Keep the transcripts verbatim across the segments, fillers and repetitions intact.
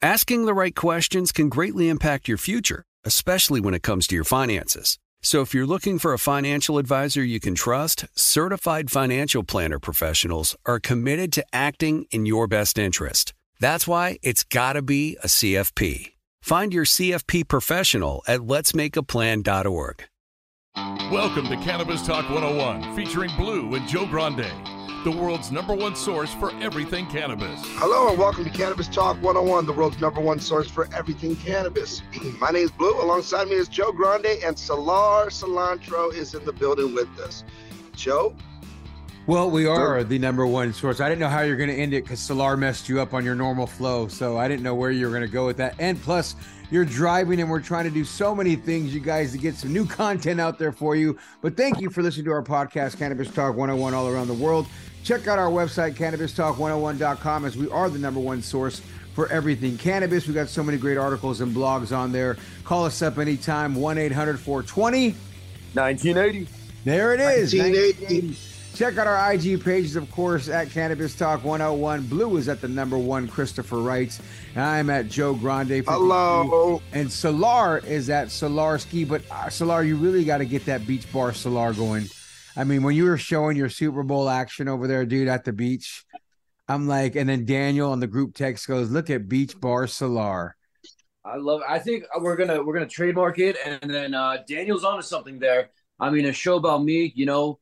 Asking the right questions can greatly impact your future, especially when it comes to your finances. So if you're looking for a financial advisor you can trust, certified financial planner professionals are committed to acting in your best interest. That's why it's got to be a C F P. Find your C F P professional at lets make a plan dot org. Welcome to Cannabis Talk one oh one, featuring Blue and Joe Grande, the world's number one source for everything cannabis. Hello and welcome to Cannabis Talk one oh one, the world's number one source for everything cannabis. My name is Blue. Alongside me is Joe Grande, and Solar Cilantro is in the building with us. Joe? Well, we are the number one source. I didn't know how you're going to end it because Solar messed you up on your normal flow, so I didn't know where you were going to go with that. And plus, you're driving, and we're trying to do so many things, you guys, to get some new content out there for you. But thank you for listening to our podcast, Cannabis Talk one oh one, all around the world. Check out our website, Cannabis Talk one oh one dot com, as we are the number one source for everything cannabis. We've got so many great articles and blogs on there. Call us up anytime, one eight hundred four two zero one nine eight zero. There it is. nineteen eighty. Check out our I G pages, of course, at Cannabis Talk one oh one. Blue is at the number one, Christopher Wrights. And I'm at Joe Grande. Hello. And Solar is at Solarski. But, uh, Solar, you really got to get that beach bar Solar going. I mean, when you were showing your Super Bowl action over there, dude, at the beach, I'm like, and then Daniel on the group text goes, look at beach bar Solar. I love it. I think we're going to we're gonna trademark it. And then uh, Daniel's onto something there. I mean, a show about me, you know,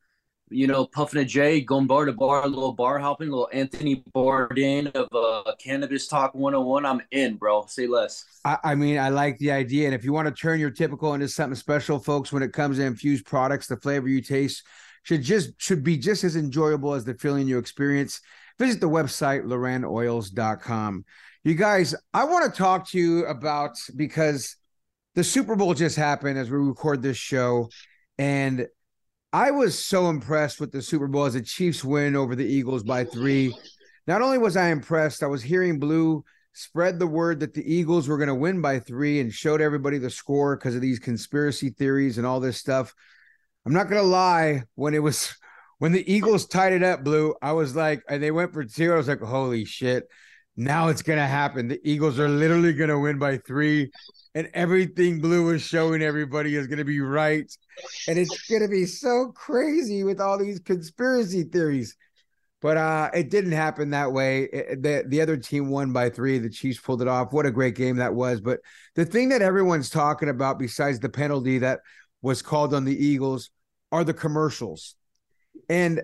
you know, puffing a J, going bar to bar, a little bar hopping, a little Anthony Bourdain of uh, Cannabis Talk one oh one. I'm in, bro. Say less. I, I mean, I like the idea. And if you want to turn your typical into something special, folks, when it comes to infused products, the flavor you taste should just should be just as enjoyable as the feeling you experience. Visit the website, Lora Oils dot com. You guys, I want to talk to you about, because the Super Bowl just happened as we record this show, and I was so impressed with the Super Bowl as a Chiefs win over the Eagles by three. Not only was I impressed, I was hearing Blue spread the word that the Eagles were going to win by three and showed everybody the score because of these conspiracy theories and all this stuff. I'm not going to lie. When it was, when the Eagles tied it up, Blue, I was like, and they went for two. I was like, holy shit. Now it's going to happen. The Eagles are literally going to win by three. And everything Blue is showing everybody is going to be right. And it's going to be so crazy with all these conspiracy theories. But uh, it didn't happen that way. It, the, the other team won by three. The Chiefs pulled it off. What a great game that was. But the thing that everyone's talking about, besides the penalty that was called on the Eagles, are the commercials. And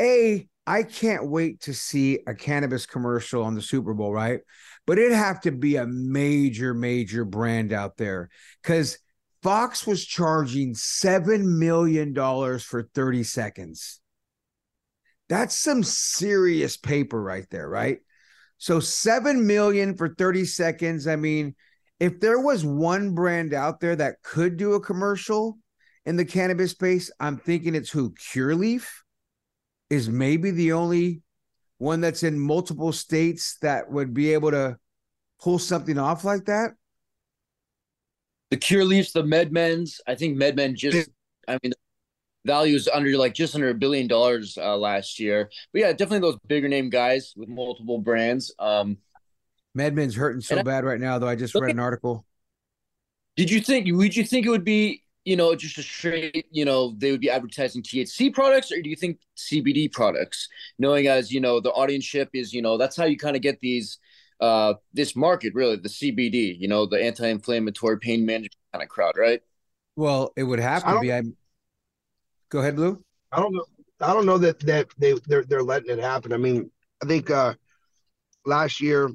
A, I can't wait to see a cannabis commercial on the Super Bowl, right? But it'd have to be a major, major brand out there, because Fox was charging seven million dollars for thirty seconds. That's some serious paper right there, right? So seven million dollars for thirty seconds. I mean, if there was one brand out there that could do a commercial in the cannabis space, I'm thinking it's who? Cure Leaf is maybe the only one that's in multiple states that would be able to pull something off like that. The Cure Leafs, the Med Men's, I think Med Men just, I mean, the value is under like just under a billion dollars uh, last year. But yeah, definitely those bigger name guys with multiple brands. Um, Med Men's hurting so bad I, right now, though. I just read at, an article. Did you think, would you think it would be, you know, just a straight, you know, they would be advertising T H C products, or do you think C B D products? Knowing as, you know, the audience ship is, you know, that's how you kind of get these uh, this market, really, the C B D, you know, the anti-inflammatory pain management kind of crowd, right? Well, it would have to be. I'm... Go ahead, Lou. I don't know. I don't know that that they they're they're letting it happen. I mean, I think uh, last year, a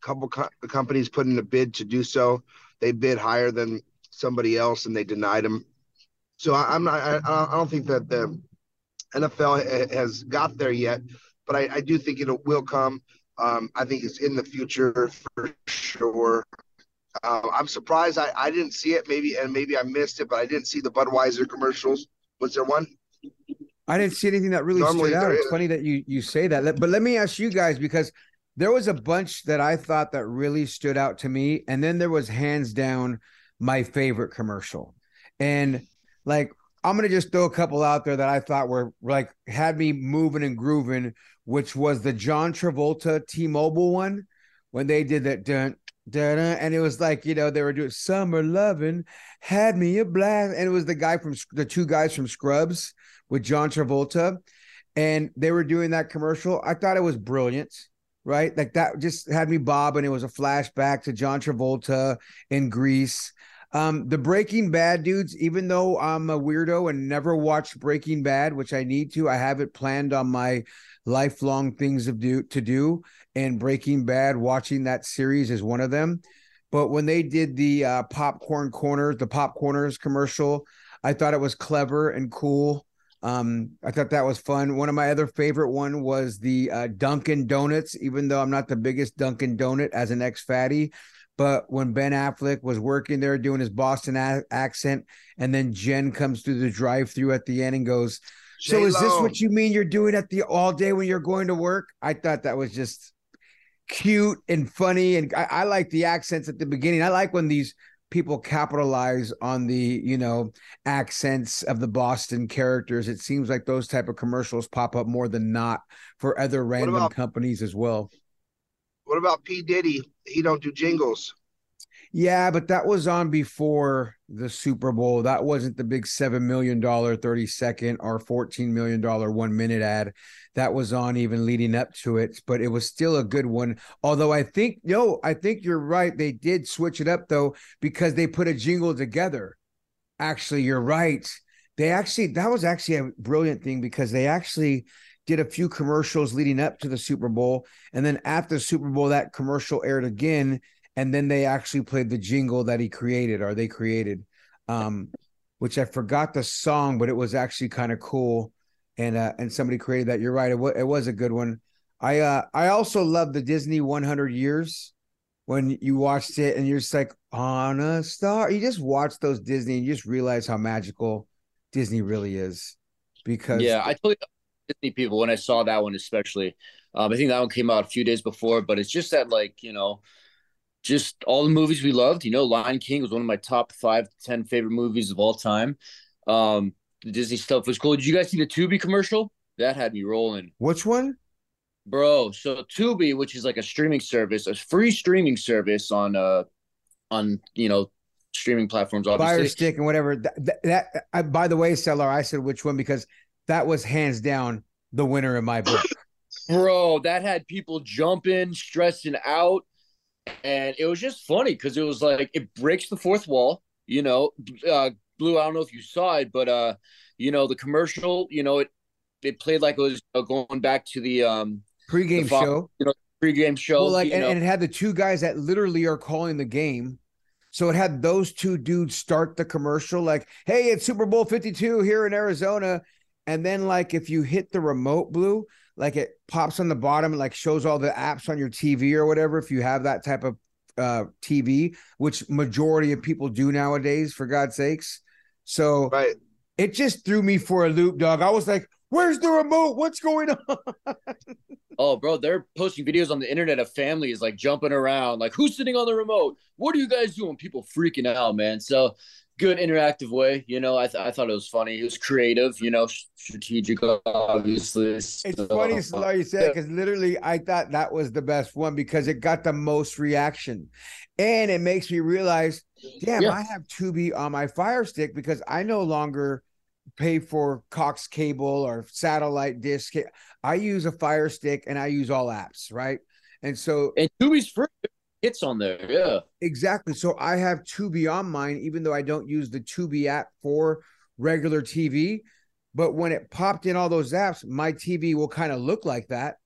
couple co- companies put in a bid to do so. They bid higher than somebody else, and they denied them. So I, I'm not. I, I don't think that the N F L has got there yet, but I, I do think it will come. Um, I think it's in the future for sure. Uh, I'm surprised I, I didn't see it. Maybe and maybe I missed it, but I didn't see the Budweiser commercials. Was there one? I didn't see anything that really Normally stood out. It's funny that you you say that. But let me ask you guys, because there was a bunch that I thought that really stood out to me, and then there was hands down my favorite commercial. And like, I'm gonna just throw a couple out there that I thought were like had me moving and grooving, which was the John Travolta T-Mobile one when they did that dun dun dun, and it was like, you know, they were doing "Summer Lovin' Had Me a Blast," and it was the guy from the two guys from Scrubs with John Travolta, and they were doing that commercial. I thought it was brilliant, right? Like that just had me bobbing. It was a flashback to John Travolta in Grease. Um, the Breaking Bad dudes, even though I'm a weirdo and never watched Breaking Bad, which I need to, I have it planned on my lifelong things of do, to do, and Breaking Bad, watching that series is one of them. But when they did the uh, Popcorn Corners, the Popcorners commercial, I thought it was clever and cool. Um, I thought that was fun. One of my other favorite one was the uh, Dunkin' Donuts, even though I'm not the biggest Dunkin' Donut as an ex-fatty. But when Ben Affleck was working there doing his Boston a- accent, and then Jen comes through the drive-thru at the end and goes, "So J-Lo, is this what you mean you're doing at the all day when you're going to work?" I thought that was just cute and funny, and I, I like the accents at the beginning. I like when these people capitalize on the, you know, accents of the Boston characters. It seems like those type of commercials pop up more than not for other random about- companies as well. What about P. Diddy? He don't do jingles. Yeah, but that was on before the Super Bowl. That wasn't the big seven million dollars thirty-second or fourteen million dollars one-minute ad. That was on even leading up to it, but it was still a good one. Although I think, no, I think you're right. They did switch it up, though, because they put a jingle together. Actually, you're right. They actually, that was actually a brilliant thing, because they actually did a few commercials leading up to the Super Bowl. And then after the Super Bowl, that commercial aired again. And then they actually played the jingle that he created, or they created, um, which I forgot the song, but it was actually kind of cool. And uh, and somebody created that. You're right. It, w- it was a good one. I uh, I also love the Disney one hundred years when you watched it and you're just like, on a star. You just watch those Disney and you just realize how magical Disney really is. Because yeah, I totally. Disney people, when I saw that one especially, um, I think that one came out a few days before, but it's just that, like, you know, just all the movies we loved. You know, Lion King was one of my top five, ten favorite movies of all time. Um, the Disney stuff was cool. Did you guys see the Tubi commercial? That had me rolling. Which one? Bro, so Tubi, which is like a streaming service, a free streaming service on, uh, on you know, streaming platforms, obviously. Fire Stick and whatever. That, that, that I, by the way, Seller, I said which one because that was hands down the winner in my book. Bro, that had people jumping, stressing out. And it was just funny because it was like, it breaks the fourth wall, you know. Uh, Blue, I don't know if you saw it, but, uh, you know, the commercial, you know, it it played like it was going back to the um, pregame the Fox, show. You know, pregame show. Well, like, and, and it had the two guys that literally are calling the game. So it had those two dudes start the commercial like, "Hey, it's Super Bowl fifty-two here in Arizona." And then, like, if you hit the remote, Blue, like, it pops on the bottom and, like, shows all the apps on your T V or whatever, if you have that type of uh, T V, which majority of people do nowadays, for God's sakes. So right. It just threw me for a loop, dog. I was like, where's the remote? What's going on? Oh, bro, they're posting videos on the internet of families, like, jumping around. Like, who's sitting on the remote? What are you guys doing? People freaking out, man. So good interactive way, you know. I th- I thought it was funny. It was creative, you know, strategic, obviously. So. It's funny, Salah, you said, because literally I thought that was the best one because it got the most reaction. And it makes me realize, damn, yeah. I have Tubi on my Fire Stick because I no longer pay for Cox Cable or satellite dish. I use a Fire Stick and I use all apps, right? And so, and Tubi's free. It's on there, yeah. Exactly. So I have Tubi on mine, even though I don't use the Tubi app for regular T V. But when it popped in all those apps, my T V will kind of look like that.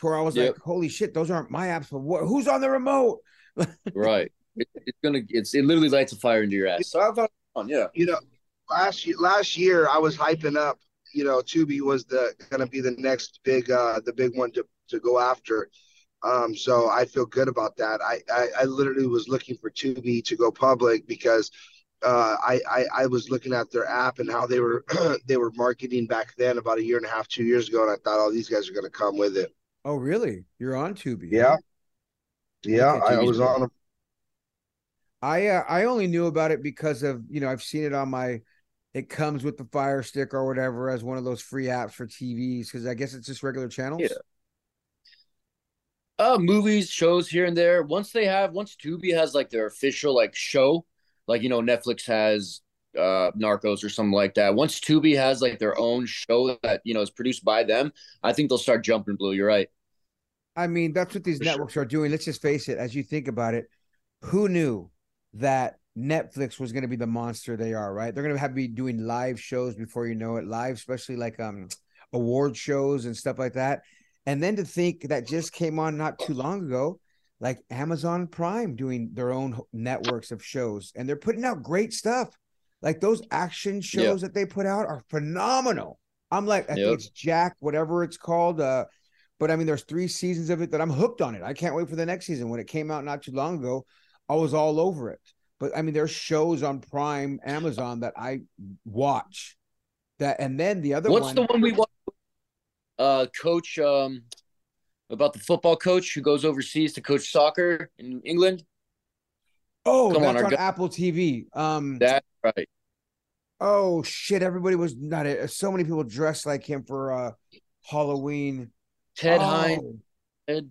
To where I was yep. like, "Holy shit, those aren't my apps." But what? Who's on the remote? Right. It, it's gonna. It's it literally lights a fire into your ass. So I thought, yeah. You know, last year, last year I was hyping up. You know, Tubi was the gonna be the next big, uh, the big one to to go after. Um, so I feel good about that. I, I, I literally was looking for Tubi to go public because uh, I, I, I was looking at their app and how they were they were marketing back then about a year and a half, two years ago, and I thought, oh, these guys are going to come with it. Oh, really? You're on Tubi? Yeah, right? yeah, okay, I was on. I uh, I only knew about it because of you know I've seen it on my. It comes with the Fire Stick or whatever as one of those free apps for T Vs because I guess it's just regular channels. Yeah. Uh, movies, shows here and there. Once they have, once Tubi has like their official like show, like, you know, Netflix has uh, Narcos or something like that. Once Tubi has like their own show that, you know, is produced by them, I think they'll start jumping blue. You're right. I mean, that's what these For networks sure. are doing. Let's just face it. As you think about it, who knew that Netflix was going to be the monster they are, right? They're going to have to be doing live shows before you know it, live, especially like um award shows and stuff like that. And then to think that just came on not too long ago, like Amazon Prime doing their own networks of shows. And they're putting out great stuff. Like those action shows yeah. that they put out are phenomenal. I'm like, I yep. think it's Jack, whatever it's called. Uh, but I mean, there's three seasons of it that I'm hooked on it. I can't wait for the next season. When it came out not too long ago, I was all over it. But I mean, there's shows on Prime, Amazon that I watch. That And then the other What's one. What's the one we watch? Uh, coach um, about the football coach who goes overseas to coach soccer in England. Oh, Come that's on, our on Apple T V. Um, that's right. Oh shit! Everybody was not. A, so many people dressed like him for uh, Halloween. Ted oh. Hine, Ted,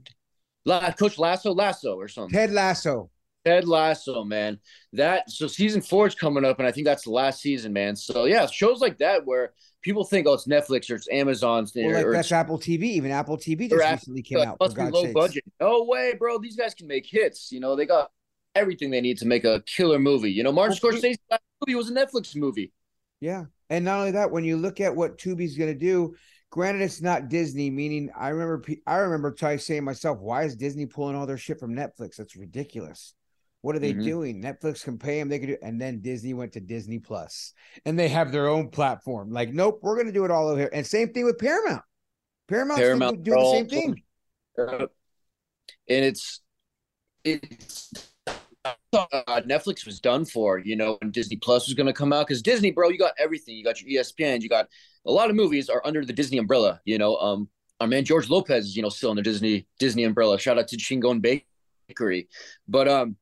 La, Coach Lasso, Lasso or something. Ted Lasso. Ted Lasso, man. That so season four is coming up, and I think that's the last season, man. So yeah, shows like that where. People think, oh, it's Netflix or it's Amazon's. Well, like or that's Apple T V. Even Apple T V just recently came out. Must be low budget. No way, bro. These guys can make hits. You know, they got everything they need to make a killer movie. You know, Martin Scorsese's last movie was a Netflix movie. Yeah. And not only that, when you look at what Tubi's going to do, granted, it's not Disney, meaning I remember I remember Ty saying to myself, why is Disney pulling all their shit from Netflix? That's ridiculous. What are they mm-hmm. doing? Netflix can pay them. They can do, and then Disney went to Disney Plus, and they have their own platform. Like, nope, we're going to do it all over here. And same thing with Paramount. Paramount's Paramount doing the same thing. And it's it's uh, Netflix was done for, you know, when Disney Plus was going to come out because Disney, bro, you got everything. You got your E S P N. You got a lot of movies are under the Disney umbrella. You know, um, our man George Lopez is, you know, still in the Disney Disney umbrella. Shout out to Shingon Bakery, but um.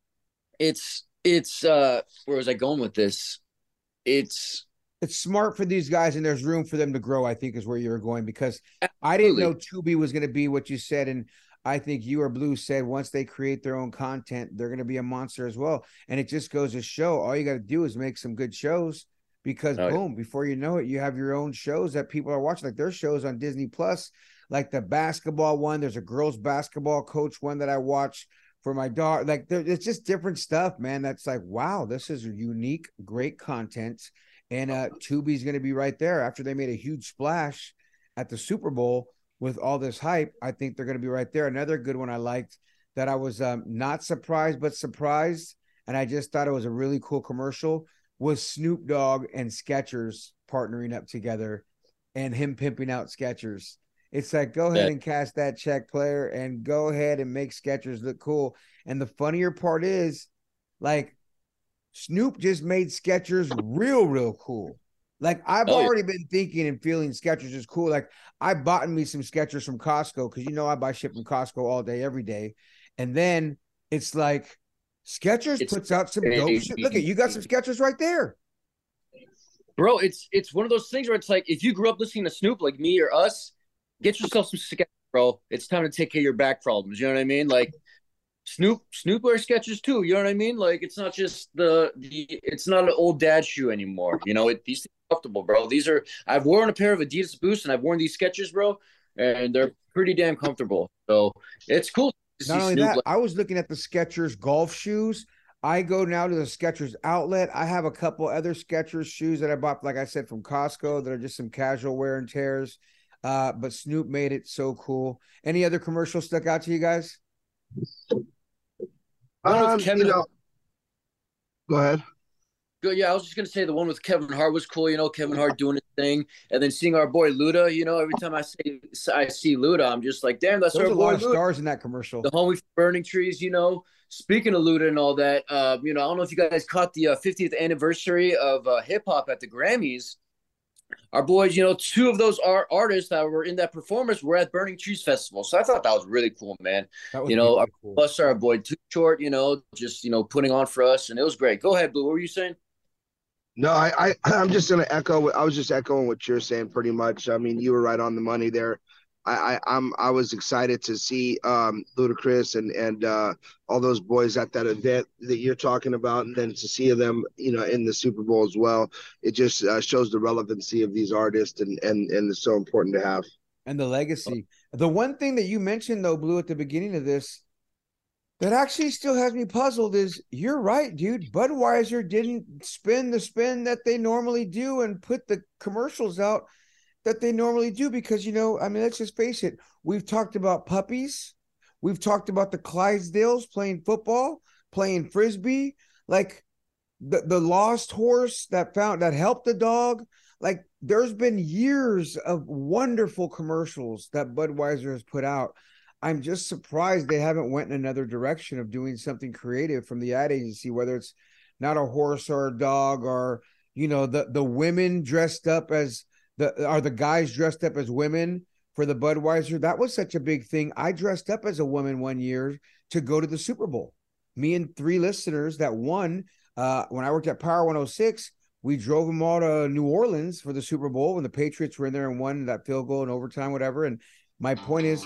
It's it's uh where was I going with this? It's it's smart for these guys, and there's room for them to grow, I think, is where you're going, because absolutely. I didn't know Tubi was gonna be what you said, and I think you or Blue said once they create their own content, they're gonna be a monster as well. And it just goes to show all you gotta do is make some good shows because oh, boom, yeah. before you know it, you have your own shows that people are watching, like their shows on Disney Plus, like the basketball one. There's a girls basketball coach one that I watch. For my daughter, like there, it's just different stuff, man. That's like, wow, this is unique, great content. And uh, Tubi's going to be right there after they made a huge splash at the Super Bowl with all this hype. I think they're going to be right there. Another good one I liked that I was um, not surprised, but surprised. And I just thought it was a really cool commercial was Snoop Dogg and Skechers partnering up together and him pimping out Skechers. It's like, go ahead and cash that check, player, and go ahead and make Skechers look cool. And the funnier part is, like, Snoop just made Skechers real, real cool. Like, I've oh, already yeah. been thinking and feeling Skechers is cool. Like, I bought me some Skechers from Costco because, you know, I buy shit from Costco all day, every day. And then it's like, Skechers it's puts out some dope shit. Look at you got some Skechers right there. Bro, it's it's one of those things where it's like, if you grew up listening to Snoop like me or us, get yourself some Skechers, bro. It's time to take care of your back problems. You know what I mean? Like Snoop, Snoop wears Skechers too. You know what I mean? Like it's not just the, the it's not an old dad shoe anymore. You know, it, these things are comfortable, bro. These are I've worn a pair of Adidas Boost and I've worn these Skechers, bro, and they're pretty damn comfortable. So it's cool. Not only Snoop that, like- I was looking at the Skechers golf shoes. I go now to the Skechers outlet. I have a couple other Skechers shoes that I bought, like I said, from Costco that are just some casual wear and tears. Uh, but Snoop made it so cool. Any other commercials stuck out to you guys? I don't know um, if Kevin. You know, go ahead. Yeah, I was just going to say the one with Kevin Hart was cool. You know, Kevin Hart doing his thing. And then seeing our boy Luda, you know, every time I see, I see Luda, I'm just like, damn, that's There's our boy Luda. There's a lot of stars in that commercial. The homie from Burning Trees, you know. Speaking of Luda and all that, uh, you know, I don't know if you guys caught the uh, fiftieth anniversary of uh, hip-hop at the Grammys. Our boys, you know, two of those art- artists that were in that performance were at Burning Trees Festival. So I thought that was really cool, man. You know, really cool. Plus our boy Too Short, you know, just, you know, putting on for us. And it was great. Go ahead, Blue. What were you saying? No, I, I, I'm just going to echo. What, I was just echoing what you're saying pretty much. I mean, you were right on the money there. I, I, I'm, I was excited to see um, Ludacris and and uh, all those boys at that event that you're talking about, and then to see them, you know, in the Super Bowl as well. It just uh, shows the relevancy of these artists, and and and it's so important to have. And the legacy. The one thing that you mentioned though, Blue, at the beginning of this, that actually still has me puzzled is you're right, dude. Budweiser didn't spend the spend that they normally do and put the commercials out that they normally do, because, you know, I mean, let's just face it. We've talked about puppies. We've talked about the Clydesdales playing football, playing Frisbee, like the, the lost horse that found that helped the dog. Like there's been years of wonderful commercials that Budweiser has put out. I'm just surprised they haven't went in another direction of doing something creative from the ad agency, whether it's not a horse or a dog, or, you know, the, the women dressed up as, The, are the guys dressed up as women for the Budweiser? That was such a big thing. I dressed up as a woman one year to go to the Super Bowl. Me and three listeners that won, uh, when I worked at Power one oh six, we drove them all to New Orleans for the Super Bowl when the Patriots were in there and won that field goal in overtime, whatever. And my point is,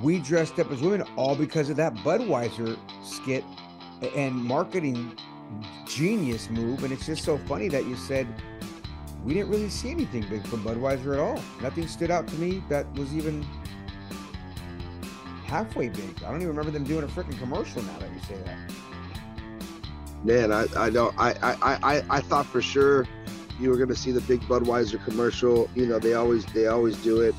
we dressed up as women all because of that Budweiser skit and marketing genius move. And it's just so funny that you said, we didn't really see anything big from Budweiser at all. Nothing stood out to me that was even halfway big. I don't even remember them doing a freaking commercial now that you say that. Man, I, I don't. I, I, I, I thought for sure you were going to see the big Budweiser commercial. You know, they always they always do it.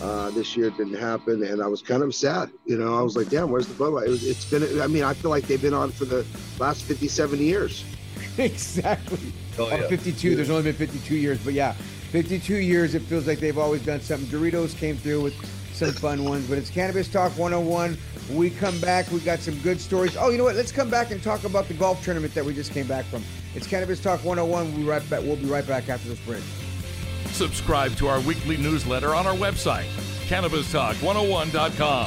Uh, this year it didn't happen, and I was kind of sad. You know, I was like, damn, where's the Budweiser? It was, it's been. I mean, I feel like they've been on for the last fifty-seven years. Exactly. Oh, yeah. fifty-two. There's only been fifty-two years, but yeah, fifty-two years. It feels like they've always done something. Doritos came through with some fun ones, but it's Cannabis Talk one oh one. When we come back, we got some good stories. Oh, you know what? Let's come back and talk about the golf tournament that we just came back from. It's Cannabis Talk one oh one. We'll be right back. We'll be right back after this break. Subscribe to our weekly newsletter on our website, Cannabis Talk one oh one dot com.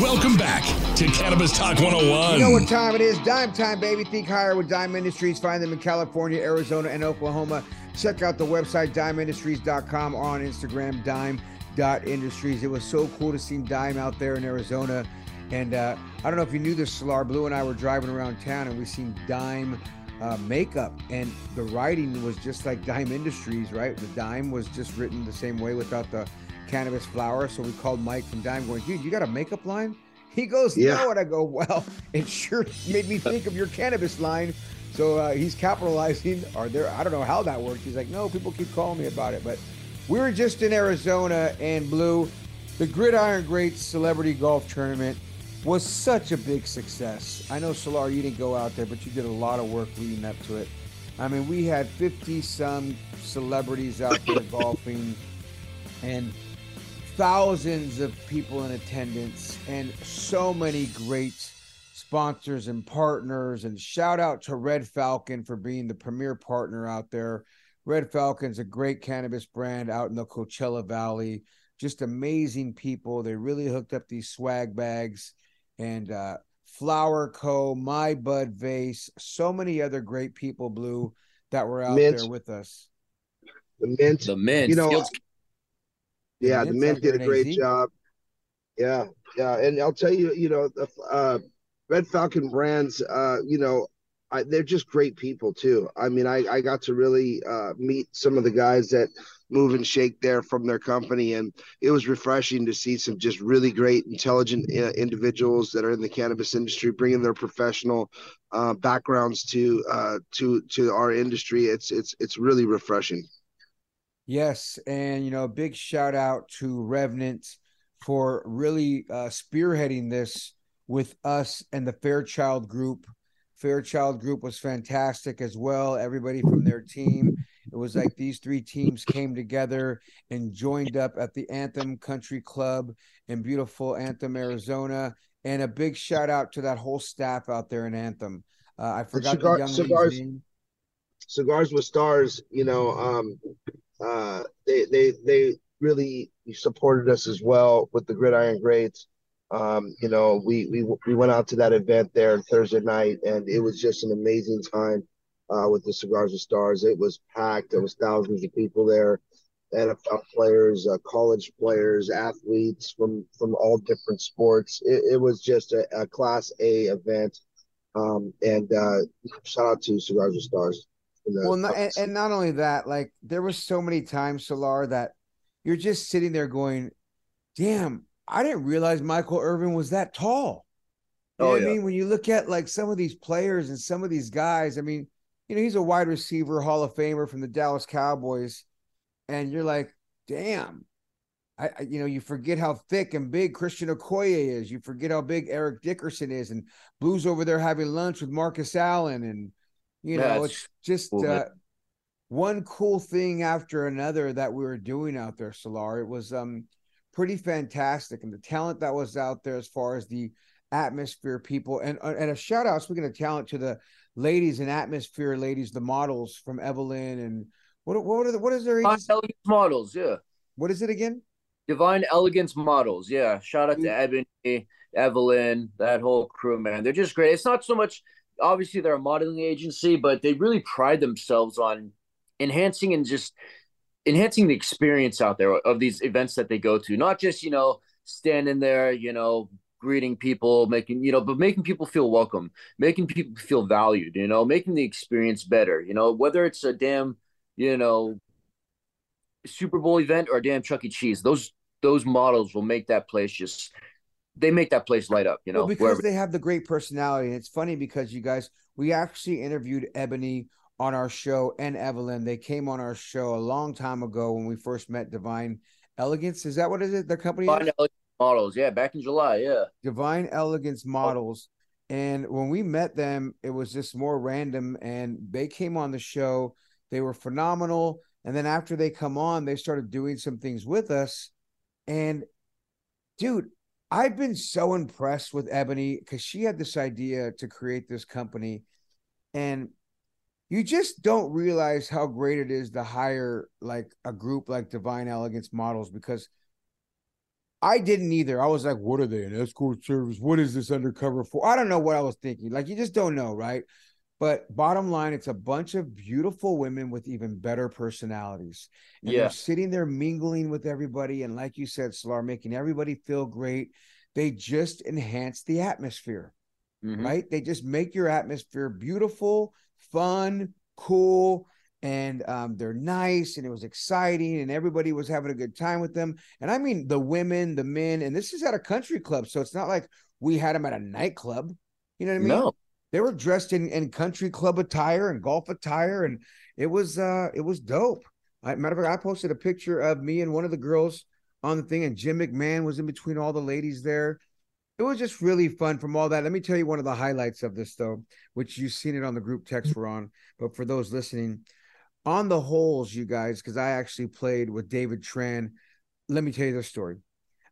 Welcome back to Cannabis Talk one oh one. You know what time it is. Dime time, baby. Think higher with Dime Industries. Find them in California, Arizona, and Oklahoma. Check out the website, dime industries dot com, or on Instagram, dime dot industries. It was so cool to see Dime out there in Arizona. And uh, I don't know if you knew this, Solar. Blue and I were driving around town, and we seen Dime uh, makeup. And the writing was just like Dime Industries, right? The Dime was just written the same way without the cannabis flower. So we called Mike from Dime going, dude, you got a makeup line? He goes, yeah. No. And I go, well, it sure made me think of your cannabis line. So uh, he's capitalizing. Or there, I don't know how that works. He's like, no, people keep calling me about it. But we were just in Arizona, and Blue, the Gridiron Greats Celebrity Golf Tournament was such a big success. I know, Solar, you didn't go out there, but you did a lot of work leading up to it. I mean, we had fifty some celebrities out there golfing, and thousands of people in attendance, and so many great sponsors and partners. And shout out to Red Falcon for being the premier partner out there. Red Falcon's a great cannabis brand out in the Coachella Valley. Just amazing people. They really hooked up these swag bags. And uh, Flower Co., My Bud Vase, so many other great people, Blue, that were out Mint. There with us. The Mint. The Mint. You know, Fields- Yeah, the Mint did a great job. Yeah, yeah, and I'll tell you, you know, the uh, Red Falcon brands, uh, you know, I, they're just great people too. I mean, I, I got to really uh, meet some of the guys that move and shake there from their company, and it was refreshing to see some just really great, intelligent uh, individuals that are in the cannabis industry bringing their professional uh, backgrounds to uh, to to our industry. It's it's it's really refreshing. Yes, and, you know, big shout out to Revenant for really uh, spearheading this with us and the Fairchild Group. Fairchild Group was fantastic as well. Everybody from their team. It was like these three teams came together and joined up at the Anthem Country Club in beautiful Anthem, Arizona. And a big shout out to that whole staff out there in Anthem. Uh, I forgot the, cigar, the young cigars, lady's name. Cigars with Stars, you know, um, Uh, they, they, they really supported us as well with the Gridiron Greats. Um, you know, we, we, we went out to that event there Thursday night, and it was just an amazing time uh, with the Cigars of Stars. It was packed. There was thousands of people there, N F L players, uh, college players, athletes from, from all different sports. It, it was just a, a Class A event. Um, and uh, shout out to Cigars of Stars. Well, not, and, and not only that, like there was so many times, Solar, that you're just sitting there going, damn, I didn't realize Michael Irvin was that tall. You oh, know what yeah. I mean, when you look at like some of these players and some of these guys, I mean, you know, he's a wide receiver, Hall of Famer from the Dallas Cowboys. And you're like, damn, I, I you know, you forget how thick and big Christian Okoye is. You forget how big Eric Dickerson is, and Blue's over there having lunch with Marcus Allen, and you know, yeah, it's just cool, uh, one cool thing after another that we were doing out there, Solar. It was um pretty fantastic. And the talent that was out there as far as the atmosphere people. And, uh, and a shout out, speaking of talent, to the ladies in atmosphere, ladies, the models from Evelyn. And what what are the, what is their models? Yeah. What is it again? Divine Elegance Models. Yeah. Shout out to Ebony, Evelyn, that whole crew, man. They're just great. It's not so much... Obviously, they're a modeling agency, but they really pride themselves on enhancing and just enhancing the experience out there of these events that they go to. Not just, you know, standing there, you know, greeting people, making, you know, but making people feel welcome, making people feel valued, you know, making the experience better, you know, whether it's a damn, you know, Super Bowl event or a damn Chuck E. Cheese, those those models will make that place just they make that place light up, you know, well, because wherever. They have the great personality. And it's funny because you guys, we actually interviewed Ebony on our show and Evelyn. They came on our show a long time ago when we first met Divine Elegance. Is that what is it? The company? Divine is? Elegance Models. Yeah. Back in July. Yeah. Divine Elegance Models. Oh. And when we met them, it was just more random. And they came on the show They were phenomenal. And then after they come on, they started doing some things with us. And dude, I've been so impressed with Ebony because she had this idea to create this company. And you just don't realize how great it is to hire like a group like Divine Elegance Models, because I didn't either. I was like, what are they, an escort service? What is this undercover for? I don't know what I was thinking. Like, you just don't know, right? But bottom line, it's a bunch of beautiful women with even better personalities. And yeah. they're sitting there mingling with everybody. And like you said, Solar, making everybody feel great. They just enhance the atmosphere, mm-hmm. right? They just make your atmosphere beautiful, fun, cool. And um, they're nice. And it was exciting. And everybody was having a good time with them. And I mean, the women, the men. And this is at a country club. So it's not like we had them at a nightclub. You know what I mean? No. They were dressed in, in country club attire and golf attire, and it was uh, it was dope. I, matter of fact, I posted a picture of me and one of the girls on the thing, and Jim McMahon was in between all the ladies there. It was just really fun from all that. Let me tell you one of the highlights of this, though, which you've seen it on the group text we're on, but for those listening, on the holes, you guys, because I actually played with David Tran. Let me tell you this story.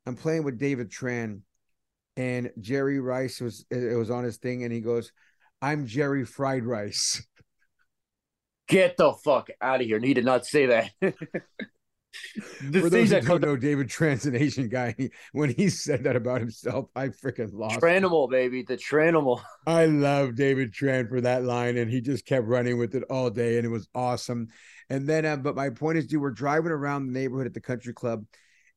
I'm playing with David Tran, and Jerry Rice was it was on his thing, and he goes, "I'm Jerry Fried Rice." Get the fuck out of here. And he did not say that. the For those that don't know, David Tran's an Asian guy. He, when he said that about himself, I freaking lost. Tranimal, baby. The Tranimal. I love David Tran for that line, and he just kept running with it all day, and it was awesome. And then, uh, but my point is, dude, we're driving around the neighborhood at the country club,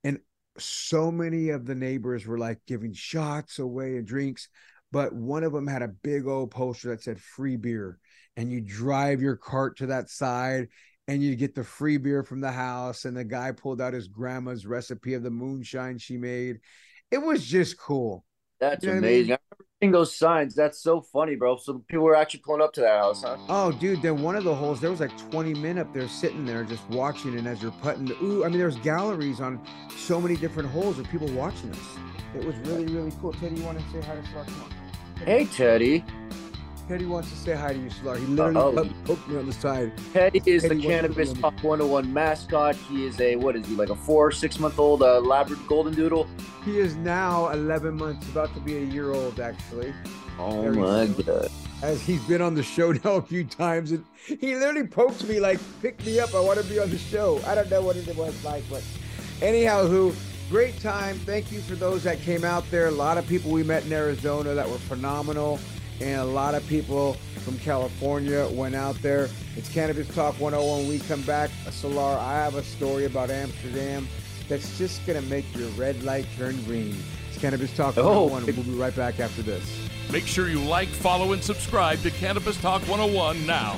and so many of the neighbors were like giving shots away and drinks. But one of them had a big old poster that said free beer, and you drive your cart to that side and you get the free beer from the house. And the guy pulled out his grandma's recipe of the moonshine she made. It was just cool. That's you know amazing. I, mean? I remember seeing those signs. That's so funny, bro. Some people were actually pulling up to that house, huh? Oh, dude. Then one of the holes, there was like twenty men up there sitting there just watching. And as you're putting, the, ooh, I mean, there's galleries on so many different holes of people watching us. It was really, really cool. Teddy, you want to say hi to Solar? Come on. Hey, Teddy. Teddy wants to say hi to you, Solar. He literally poked me on the side. Teddy is Teddy the Cannabis Talk one oh one mascot. He is a, what is he, like a four or six-month-old uh, Labrador Golden Doodle? He is now eleven months, about to be a year old, actually. Oh, Very my soon. God. As he's been on the show now a few times, and he literally poked me like, pick me up, I want to be on the show. I don't know what it was like, but anyhow, who... great time. Thank you for those that came out there. A lot of people we met in Arizona that were phenomenal, and a lot of people from California went out there. It's Cannabis Talk one oh one. When we come back, Solar, I have a story about Amsterdam that's just going to make your red light turn green. It's Cannabis Talk one oh one. Oh. We'll be right back after this. Make sure you like, follow, and subscribe to Cannabis Talk one oh one now.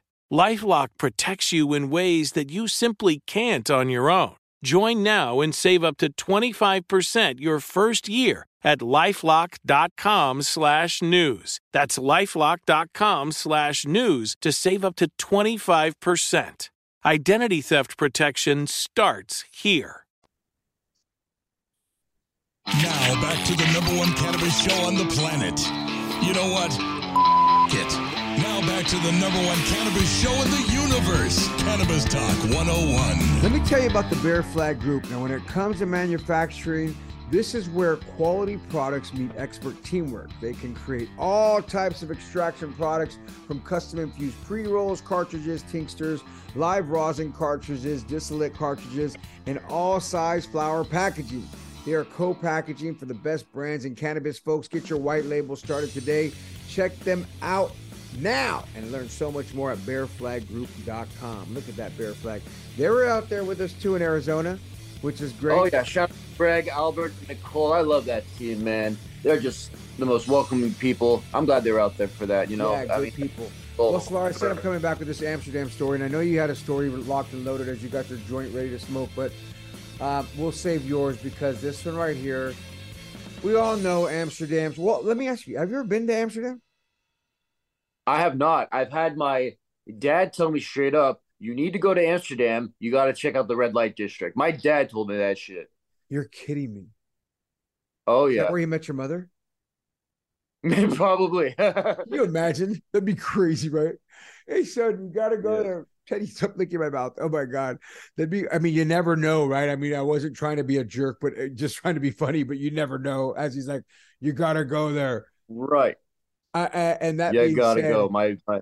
LifeLock protects you in ways that you simply can't on your own. Join now and save up to twenty-five percent your first year at LifeLock.com slash news. That's LifeLock.com slash news to save up to twenty-five percent. Identity theft protection starts here. Now back to the number one cannabis show on the planet. You know what? F*** it. Now back to the number one cannabis show in the universe, Cannabis Talk one oh one. Let me tell you about the Bear Flag Group. Now, when it comes to manufacturing, this is where quality products meet expert teamwork. They can create all types of extraction products, from custom-infused pre-rolls, cartridges, tinctures, live rosin cartridges, distillate cartridges, and all-size flower packaging. They are co-packaging for the best brands in cannabis. Folks, get your white label started today. Check them out now and learn so much more at bear flag group dot com. Look at that, Bear Flag. They were out there with us, too, in Arizona, which is great. Oh, yeah. Shout out to Greg, Albert, Nicole. I love that team, man. They're just the most welcoming people. I'm glad they were out there for that, you know. Yeah, good I mean, people. Oh, well, Solar, I said I'm coming back with this Amsterdam story, and I know you had a story locked and loaded as you got your joint ready to smoke, but Uh, we'll save yours because this one right here, we all know Amsterdam's. Well, let me ask you, have you ever been to Amsterdam? I have not. I've had my dad tell me straight up, you need to go to Amsterdam. You got to check out the red light district. My dad told me that shit. You're kidding me. Oh, yeah. Is that where you met your mother? Probably. Can you imagine? That'd be crazy, right? Hey, son, you got to go yeah. to Teddy, stop licking my mouth. Oh my God. That'd be, I mean, you never know, right? I mean, I wasn't trying to be a jerk, but just trying to be funny, but you never know. As he's like, you gotta go there. Right. I, I, and that yeah, you gotta said, go. My, my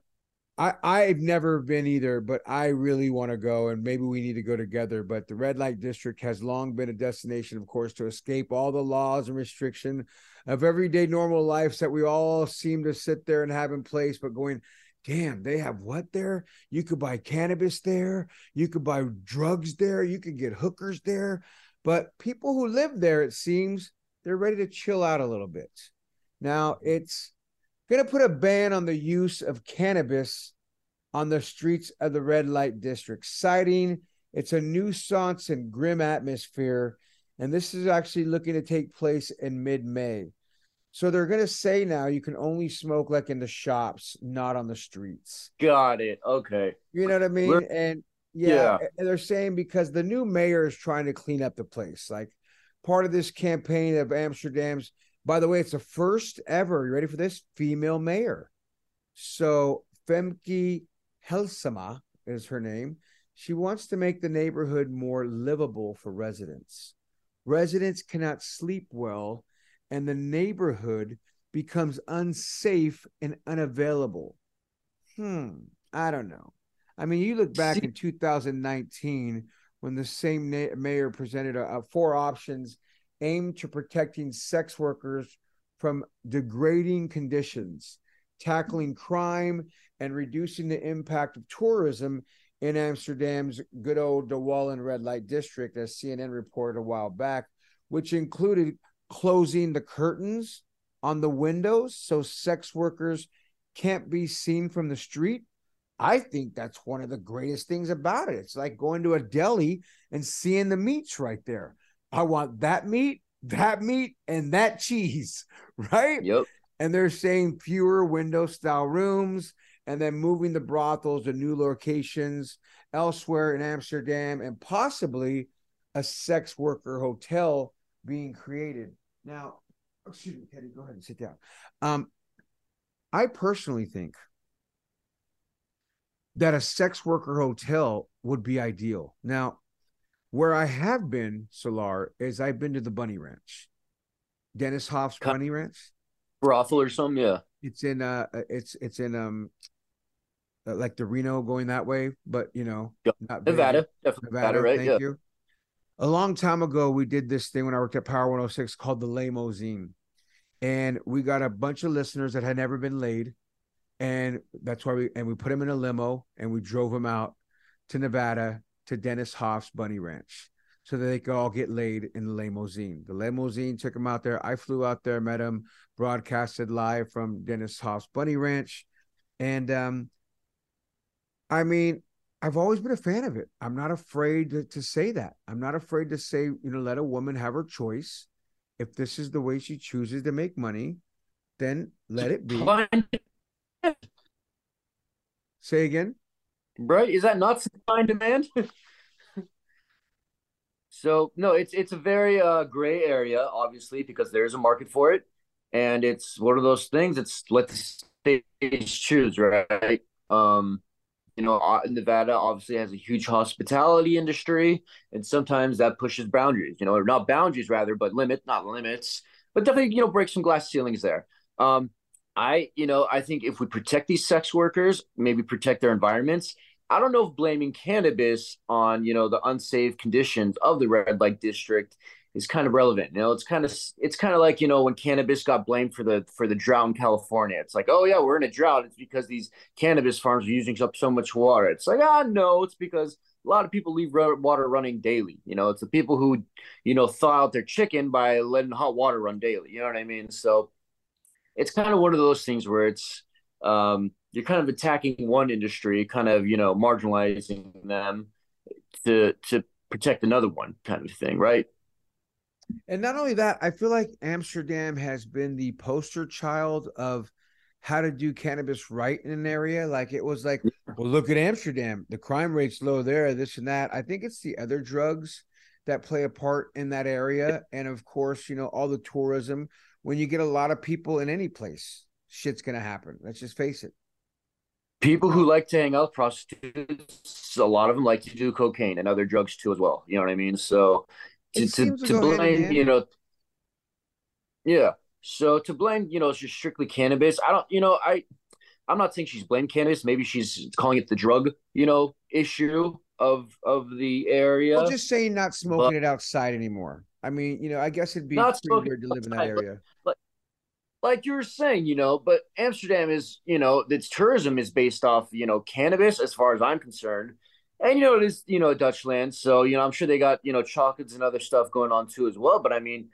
I, I've never been either, but I really want to go, and maybe we need to go together. But the red light district has long been a destination, of course, to escape all the laws and restriction of everyday normal lives that we all seem to sit there and have in place, but going, damn, they have what there? You could buy cannabis there. You could buy drugs there. You could get hookers there. But people who live there, it seems, they're ready to chill out a little bit. Now, it's going to put a ban on the use of cannabis on the streets of the red light district, citing it's a nuisance and grim atmosphere. And this is actually looking to take place in mid-May. So they're going to say now you can only smoke like in the shops, not on the streets. Got it. Okay. You know what I mean? We're, and yeah, yeah. And they're saying because the new mayor is trying to clean up the place. Like part of this campaign of Amsterdam's, by the way, it's the first ever, you ready for this? Female mayor. So Femke Halsema is her name. She wants to make the neighborhood more livable for residents. Residents cannot sleep well, and the neighborhood becomes unsafe and unavailable. Hmm, I don't know. I mean, you look back in two thousand nineteen when the same na- mayor presented a, a four options aimed to protecting sex workers from degrading conditions, tackling crime, and reducing the impact of tourism in Amsterdam's good old De Wallen red light district, as C N N reported a while back, which included closing the curtains on the windows so sex workers can't be seen from the street. I think that's one of the greatest things about it. It's like going to a deli and seeing the meats right there. I want that meat, that meat, and that cheese, right? Yep. And they're saying fewer window-style rooms, and then moving the brothels to new locations elsewhere in Amsterdam, and possibly a sex worker hotel being created. Now, excuse me, Teddy, go ahead and sit down. Um, I personally think that a sex worker hotel would be ideal. Now, where I have been, Solar, is I've been to the Bunny Ranch. Dennis Hoff's Con- Bunny Ranch? Brothel or something, yeah. It's in, uh, it's it's in, um, like the Reno going that way, but, you know. Yeah. Not Nevada, definitely Nevada, Nevada right? Thank yeah. you. A long time ago, we did this thing when I worked at Power one oh six called the Lay-Mosine. And we got a bunch of listeners that had never been laid. And that's why we, and we put them in a limo and we drove them out to Nevada to Dennis Hoff's Bunny Ranch. so that they could all get laid in the limousine. The limousine took him out there. I flew out there, met him, broadcasted live from Dennis Hoff's Bunny Ranch. And um, I mean, I've always been a fan of it. I'm not afraid to, to say that. I'm not afraid to say, you know, let a woman have her choice. If this is the way she chooses to make money, then let it be. Say again. Right. Is that not supply and demand? So, no, it's it's a very uh, gray area, obviously, because there is a market for it. And it's one of those things. It's let the states choose, right? Um, you know, Nevada obviously has a huge hospitality industry, and sometimes that pushes boundaries, you know, or not boundaries rather, but limit, not limits, but definitely, you know, break some glass ceilings there. Um, I, you know, I think if we protect these sex workers, maybe protect their environments. I don't know if blaming cannabis on, you know, the unsafe conditions of the red light district is kind of relevant. You know, it's kind of, it's kind of like, you know, when cannabis got blamed for the, for the drought in California, it's like, oh yeah, we're in a drought. It's because these cannabis farms are using up so much water. It's like, ah, no, it's because a lot of people leave water running daily. You know, it's the people who, you know, thaw out their chicken by letting hot water run daily. You know what I mean? So it's kind of one of those things where it's, um, you're kind of attacking one industry, kind of, you know, marginalizing them to to protect another one kind of thing, right? And not only that, I feel like Amsterdam has been the poster child of how to do cannabis right in an area. Like it was like, well, look at Amsterdam. The crime rate's low there, this and that. I think it's the other drugs that play a part in that area. And of course, you know, all the tourism. When you get a lot of people in any place, shit's going to happen. Let's just face it. People who like to hang out with prostitutes, a lot of them like to do cocaine and other drugs too as well. You know what I mean? So to, to, to blame, you know, yeah. So to blame, you know, it's just strictly cannabis. I don't, you know, I, I'm not saying she's blamed cannabis. Maybe she's calling it the drug, you know, issue of, of the area. I'm just saying not smoking but, it outside anymore. I mean, you know, I guess it'd be not pretty weird to live outside, in that area. But, but, like you were saying, you know, but Amsterdam is, you know, its tourism is based off, you know, cannabis as far as I'm concerned. And, you know, it is, you know, Dutch land. So, you know, I'm sure they got, you know, chocolates and other stuff going on too as well. But I mean,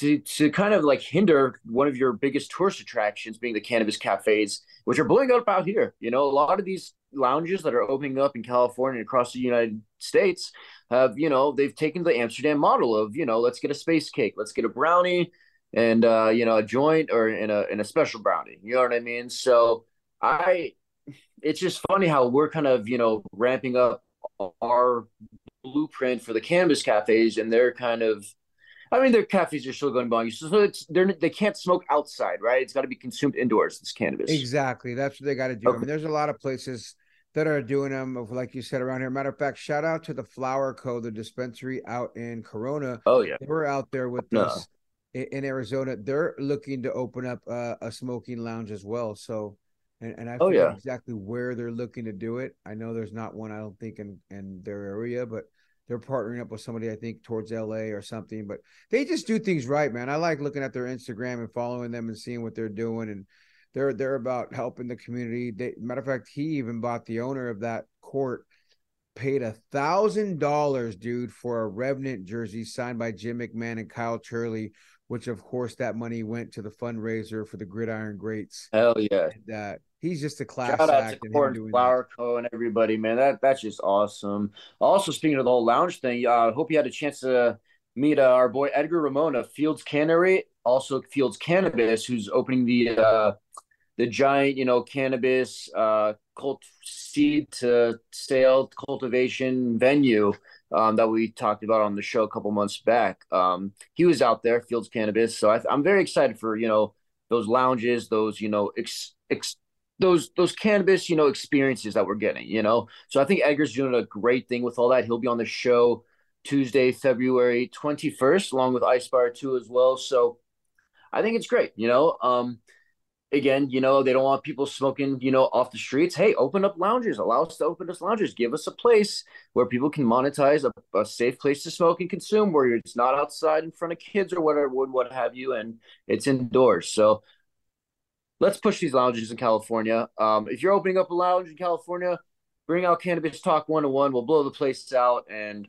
to to kind of like hinder one of your biggest tourist attractions being the cannabis cafes, which are blowing up out here. You know, a lot of these lounges that are opening up in California and across the United States have, you know, they've taken the Amsterdam model of, you know, let's get a space cake, let's get a brownie. And, uh, you know, a joint or in a in a special brownie. You know what I mean? So I it's just funny how we're kind of, you know, ramping up our blueprint for the cannabis cafes. And they're kind of I mean, their cafes are still going by. So it's, they're, they can't smoke outside. Right. It's got to be consumed indoors. This cannabis. Exactly. That's what they got to do. Okay. I mean, there's a lot of places that are doing them, of, like you said, around here. Matter of fact, shout out to the Flower Co., the dispensary out in Corona. Oh, yeah. They were out there with no. this. In Arizona, they're looking to open up uh, a smoking lounge as well. So, and, and I feel oh, yeah. exactly where they're looking to do it. I know there's not one, I don't think, in, in their area, but they're partnering up with somebody, I think, towards L A or something. But they just do things right, man. I like looking at their Instagram and following them and seeing what they're doing. And they're they're about helping the community. They, matter of fact, he even bought the owner of that court, paid a thousand dollars, dude, for a Revenant jersey signed by Jim McMahon and Kyle Turley, which, of course, that money went to the fundraiser for the Gridiron Greats. Hell yeah. And, uh, he's just a class Shout act. Shout out to Court and Flower Co. and everybody, man. That That's just awesome. Also, speaking of the whole lounge thing, I uh, hope you had a chance to meet uh, our boy Edgar Ramona, Fields Cannery, also Fields Cannabis, who's opening the uh, the giant, you know, cannabis uh, cult seed to sale cultivation venue. Um, that we talked about on the show a couple months back. Um, he was out there, Fields Cannabis. So I, I'm very excited for, you know, those lounges, those, you know, ex, ex, those those cannabis, you know, experiences that we're getting, you know. So I think Edgar's doing a great thing with all that. He'll be on the show Tuesday, February twenty-first, along with Ispire too as well. So I think it's great, you know. Um, again, you know, they don't want people smoking, you know, off the streets. Hey, open up lounges. Allow us to open us lounges. Give us a place where people can monetize a, a safe place to smoke and consume, where it's not outside in front of kids or whatever, what have you, and it's indoors. So let's push these lounges in California. Um, if you're opening up a lounge in California, bring out Cannabis Talk one oh one. We'll blow the place out, and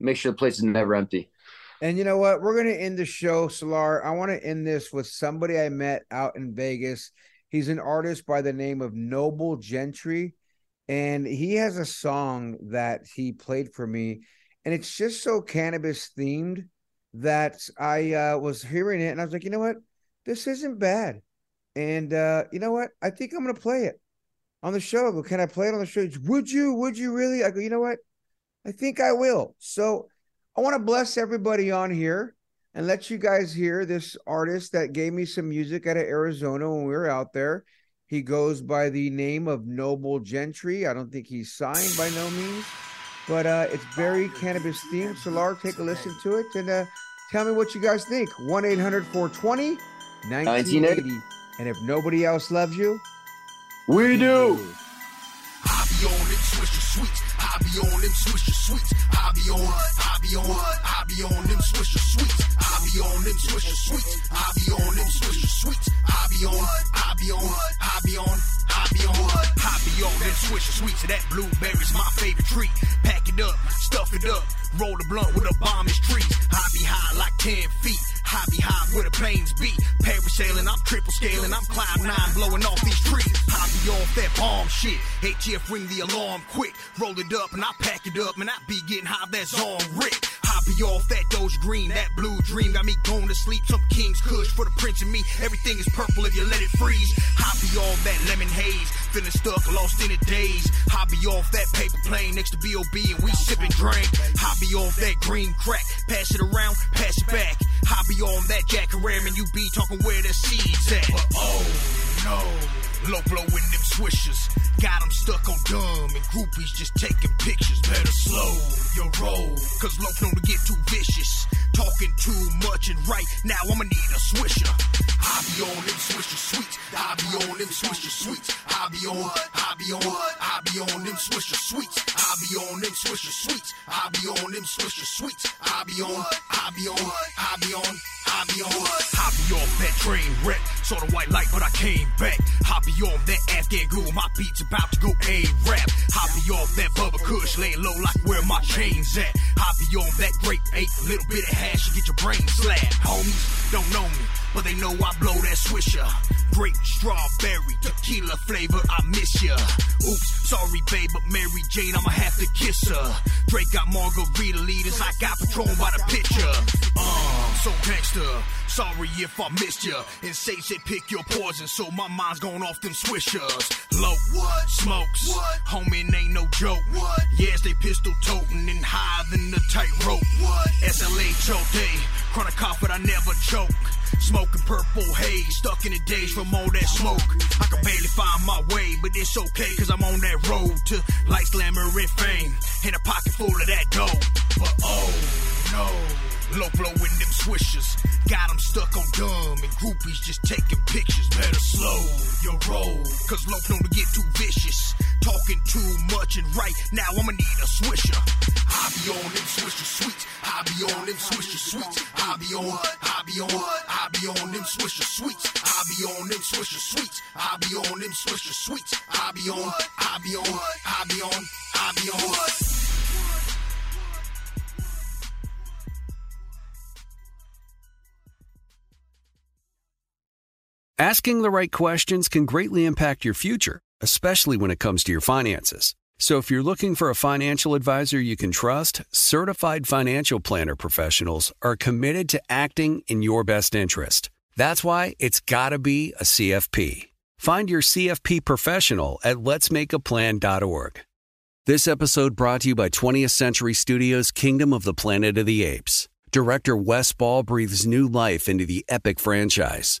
make sure the place is never empty. And you know what? We're going to end the show, Salar. I want to end this with somebody I met out in Vegas. He's an artist by the name of Noble Gentry, and he has a song that he played for me, and it's just so cannabis themed that I uh, was hearing it, and I was like, you know what? This isn't bad. And uh, you know what? I think I'm going to play it on the show. I go, can I play it on the show? Goes, would you? Would you really? I go, you know what? I think I will. So I want to bless everybody on here and let you guys hear this artist that gave me some music out of Arizona when we were out there. He goes by the name of Noble Gentry. I don't think he's signed by no means, but uh, it's very cannabis themed. Salar, take a listen to it and uh, tell me what you guys think. one eight hundred four two zero one nine eight zero. And if nobody else loves you, we do. I be on them swisher sweets. I be on them swisher sweets. I be on, I be on, I be on them swisher sweets. I be on them swisher sweets. I be on them swisher sweets. I be on, I be on, I be on, I be on, I be on them swisher sweets. That blueberry's my favorite treat. Pack it up, stuff it up, roll the blunt with a bomb is trees. I be high like ten feet. I be high where the planes be. Parasailing, I'm triple scaling. I'm cloud nine blowing off these trees. I be off that bomb shit. H F ring the alarm quick. Roll it up and I pack it up and I be getting high. That's all Rick. I be off that Doge Green. That blue dream got me going to sleep. Some King's Kush for the prince and me. Everything is purple if you let it freeze. I be off that lemon haze. Feeling stuck, lost in a daze. I be off that paper plane next to B O B and we sipping drink. I be off that green crack. Pass it around, pass it back. I be on that jackarama and you be talking where the seeds at. But oh no, low blow in them swishers. Got them stuck on dumb and groupies just taking pictures. Better slow your roll, cause low known to get too vicious. Talking too much and right now I'ma need a swisher. I be on them swisher sweets. I be on them swisher sweets. I be on, I be on, I be on them swisher sweets. I be on them swisher sweets. I be on them swisher sweets. I be on, I be on, I be on, I be on. I be off that train wreck. Saw the white light but I came back. I be on that Afghan ghoul. My beat's about to go A-rap. I be off that Bubba Kush. Laying low like where my chain's at. I be on that grape ape. Little bit of hash to get your brain slapped. Homies don't know me, but they know I blow that swisher. Grape, strawberry, tequila flavor, I miss ya. Oops, sorry babe, but Mary Jane, I'ma have to kiss her. Drake got margarita leaders, I got Patron by the pitcher. Uh, so gangsta, sorry if I missed ya. And say said pick your poison, so my mind's going off them swishers. Low, what? Smokes, what? Homie ain't no joke. What? Yes, they pistol totin' and higher than the tightrope. S L A choke day, chronic cough but I never choke. Smoking purple haze, stuck in the days from all that smoke. I can barely find my way, but it's okay, cause I'm on that road to light, glamour, and fame. In a pocket full of that dough. But oh no, low blow in them swishers. Got them stuck on dumb and groupies just taking pictures. Better slow your roll, cause low known to get too vicious. Talking too much and right now I'ma need a swisher. I be on them swisher sweets. I be on them swisher sweets. I be on, I be on, I be on them swisher sweets. I be on them swisher sweets. I be on them swisher sweets. I be on, I be on, I be on, I be on. Asking the right questions can greatly impact your future, especially when it comes to your finances. So if you're looking for a financial advisor you can trust, certified financial planner professionals are committed to acting in your best interest. That's why it's gotta be a C F P. Find your C F P professional at lets make a plan dot org. This episode brought to you by twentieth Century Studios' Kingdom of the Planet of the Apes. Director Wes Ball breathes new life into the epic franchise.